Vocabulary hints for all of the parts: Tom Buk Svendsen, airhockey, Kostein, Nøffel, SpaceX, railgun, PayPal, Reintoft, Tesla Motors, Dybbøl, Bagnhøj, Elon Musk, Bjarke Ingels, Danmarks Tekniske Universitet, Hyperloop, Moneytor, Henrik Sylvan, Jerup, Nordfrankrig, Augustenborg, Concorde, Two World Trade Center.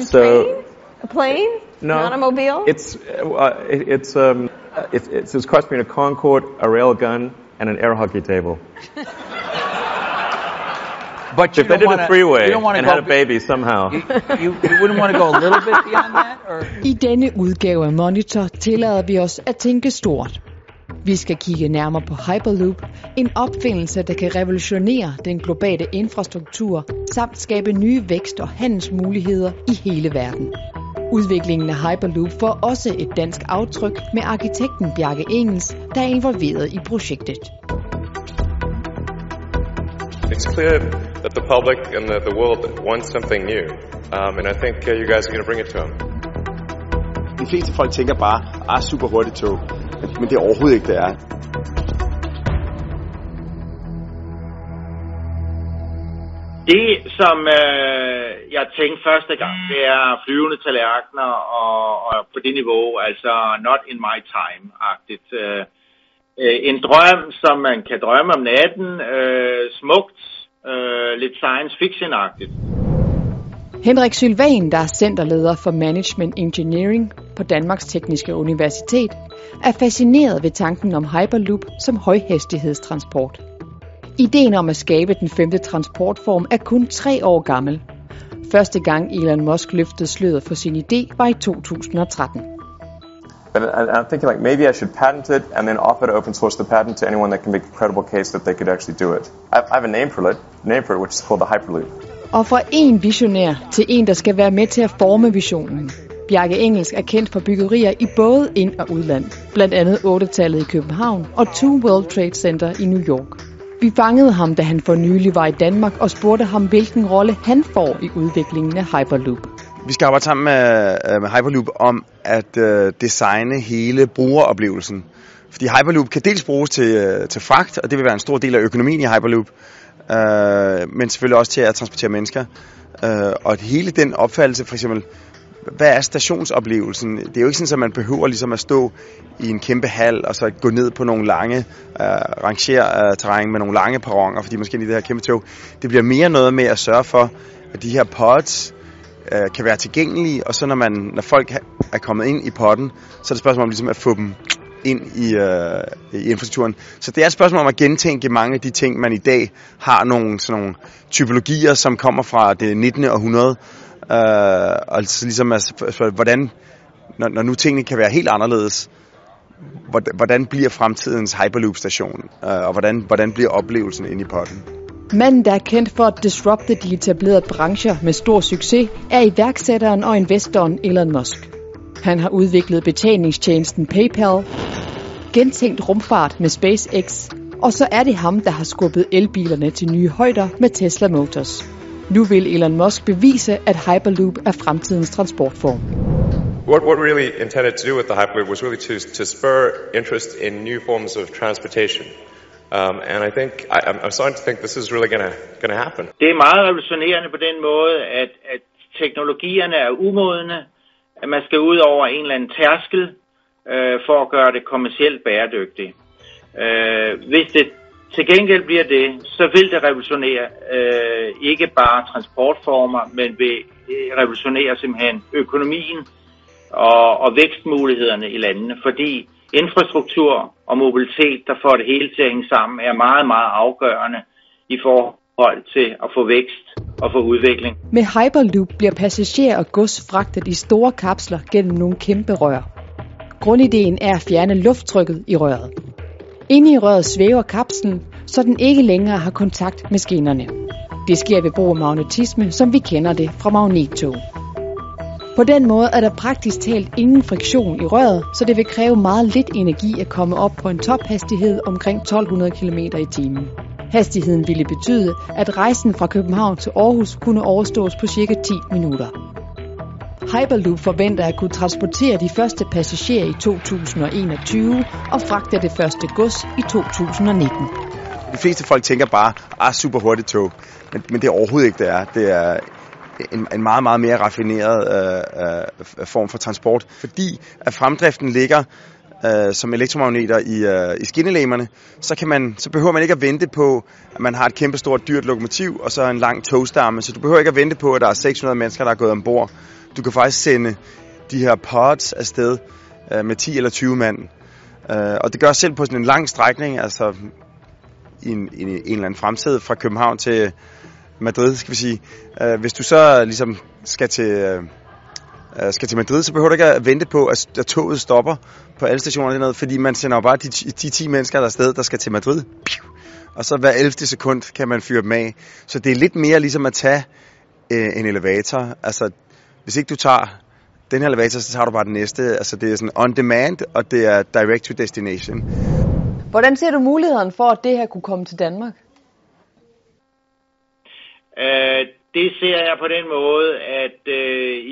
Is it a train? A plane? No. An automobile? It's crossed between a Concorde, a railgun, and an airhockey table. But if they did a freeway and had a baby somehow. You wouldn't want to go a little bit beyond that? Or? I denne udgave af Moneytor tillader vi os at tænke stort. Vi skal kigge nærmere på Hyperloop, en opfindelse, der kan revolutionere den globale infrastruktur, samt skabe nye vækst- og handelsmuligheder i hele verden. Udviklingen af Hyperloop får også et dansk aftryk med arkitekten Bjarke Ingels, der er involveret i projektet. It's clear that the public and the world want something new, and I think you guys are going to bring it to them. De fleste folk tænker bare, super hurtigt tog, men det er overhovedet ikke det er. Det, som jeg tænkte første gang, det er flyvende tallerkener og på det niveau, altså not in my time-agtigt. En drøm, som man kan drømme om natten, smukt, lidt science fiction-agtigt. Henrik Sylvan, der er centerleder for Management Engineering på Danmarks Tekniske Universitet, er fascineret ved tanken om Hyperloop som højhastighedstransport. Ideen om at skabe den femte transportform er kun 3 år gammel. Første gang Elon Musk løftede sløret for sin idé var i 2013. But I'm thinking like maybe I should patent it and then offer to open source the patent to anyone that can make a credible case that they could actually do it. I have a name for it, which is called the Hyperloop. Og fra en visionær til en, der skal være med til at forme visionen. Bjarke Ingels er kendt for byggerier i både ind- og udland. Blandt andet 8-tallet i København og Two World Trade Center i New York. Vi fangede ham, da han for nylig var i Danmark, og spurgte ham, hvilken rolle han får i udviklingen af Hyperloop. Vi skal arbejde sammen med Hyperloop om at designe hele brugeroplevelsen. Fordi Hyperloop kan dels bruges til fragt, og det vil være en stor del af økonomien i Hyperloop. Men selvfølgelig også til at transportere mennesker. Og hele den opfattelse, for eksempel, hvad er stationsoplevelsen? Det er jo ikke sådan, at man behøver ligesom at stå i en kæmpe hal og så gå ned på nogle lange rangerterræn med nogle lange perroner, fordi måske i det her kæmpe tog. Det bliver mere noget med at sørge for, at de her pods kan være tilgængelige, og så når folk er kommet ind i podden, så er det spørgsmål om ligesom at få dem ind i infrastrukturen. Så det er et spørgsmål om at gentænke mange af de ting, man i dag har nogle, sådan nogle typologier, som kommer fra det 19. århundrede, og så ligesom altså, hvordan, når nu tingene kan være helt anderledes, hvordan bliver fremtidens Hyperloop-station, og hvordan bliver oplevelsen inde i podden? Manden, der er kendt for at disrupte de etablerede brancher med stor succes, er iværksætteren og investoren Elon Musk. Han har udviklet betalingstjenesten PayPal, gentænkt rumfart med SpaceX, og så er det ham, der har skubbet elbilerne til nye højder med Tesla Motors. Nu vil Elon Musk bevise, at Hyperloop er fremtidens transportform. What really intended to do with the Hyperloop was really to spur interest in new forms of transportation. And I think I'm starting to think this is really going to happen. Det er meget revolutionerende på den måde, at teknologierne er umodne, at man skal ud over en eller anden tærskel for at gøre det kommercielt bæredygtigt. Hvis det til gengæld bliver det, så vil det revolutionere ikke bare transportformer, men vil revolutionere simpelthen økonomien og vækstmulighederne i landene, fordi infrastruktur og mobilitet, der får det hele til at hænge sammen, er meget, meget afgørende i forhold til at få vækst og få udvikling. Med Hyperloop bliver passagerer og gods fragtet i store kapsler gennem nogle kæmpe rør. Grundideen er at fjerne lufttrykket i røret. Inde i røret svæver kapslen, så den ikke længere har kontakt med skinnerne. Det sker ved brug af magnetisme, som vi kender det fra magnettog. På den måde er der praktisk talt ingen friktion i røret, så det vil kræve meget lidt energi at komme op på en tophastighed omkring 1200 km/t. Hastigheden ville betyde, at rejsen fra København til Aarhus kunne overstås på ca. 10 minutter. Hyperloop forventer at kunne transportere de første passagerer i 2021 og fragte det første gods i 2019. De fleste folk tænker bare, super hurtigt tog, men det er overhovedet ikke det er. Det er en meget, meget mere raffineret form for transport, fordi at fremdriften ligger som elektromagneter i skinnelemerne, så behøver man ikke at vente på, at man har et kæmpestort dyrt lokomotiv og så en lang togstamme. Så du behøver ikke at vente på, at der er 600 mennesker, der er gået ombord. Du kan faktisk sende de her pods afsted med 10 eller 20 mand. Og det gør selv på sådan en lang strækning, altså i en eller anden fremtid fra København til Madrid, skal vi sige. Hvis du så ligesom skal til Madrid, så behøver du ikke at vente på, at toget stopper på alle stationer dernede, fordi man sender jo bare de 10 mennesker, der er afsted, der skal til Madrid. Og så hver 11. sekund kan man fyre dem af. Så det er lidt mere ligesom at tage en elevator. Altså, hvis ikke du tager den her elevator, så tager du bare den næste. Altså, det er sådan on demand, og det er direct to destination. Hvordan ser du muligheden for, at det her kunne komme til Danmark? Det ser jeg på den måde, at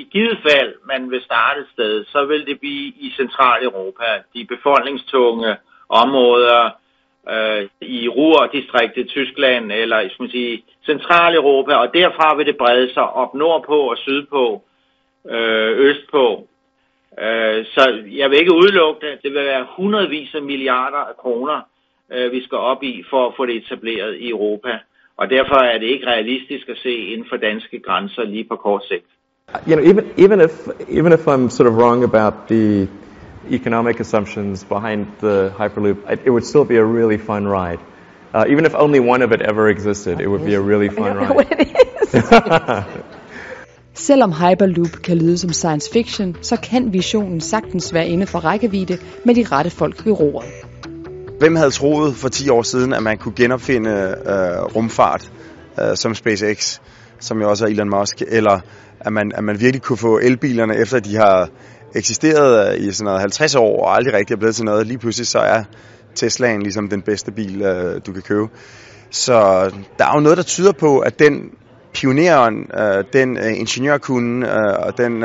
i givet fald man vil starte et sted, så vil det blive i Centraleuropa. De befolkningstunge områder i Ruhr-distriktet, Tyskland eller skal man sige, Centraleuropa, og derfra vil det brede sig op nordpå og sydpå, østpå. Så jeg vil ikke udelukke det. Det vil være hundredvis af milliarder af kroner, vi skal op i for at få det etableret i Europa. Og derfor er det ikke realistisk at se inden for danske grænser lige på kort sigt. You know, even if I'm sort of wrong about the economic assumptions behind the Hyperloop, it would still be a really fun ride. Even if only one of it ever existed, it would be a really fun ride. What it is. Selvom Hyperloop kan lyde som science fiction, så kan visionen sagtens være inde for rækkevidde med de rette folk ved roret. Hvem havde troet for 10 år siden, at man kunne genopfinde rumfart som SpaceX, som jo også er Elon Musk, eller at man virkelig kunne få elbilerne, efter de har eksisteret i sådan noget 50 år og aldrig rigtig er blevet til noget. Lige pludselig så er Teslaen ligesom den bedste bil, du kan købe. Så der er jo noget, der tyder på, at den pioneren, den ingeniørkunden og den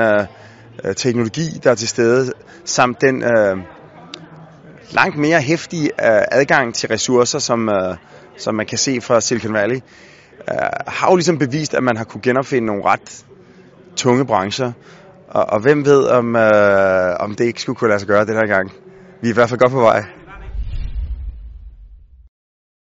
teknologi, der er til stede, samt den langt mere heftig adgang til ressourcer, som man kan se fra Silicon Valley, har jo ligesom bevist, at man har kunne genopfinde nogle ret tunge brancher. Og hvem ved, om det ikke skulle kunne lade sig gøre den her gang. Vi er i hvert fald godt på vej.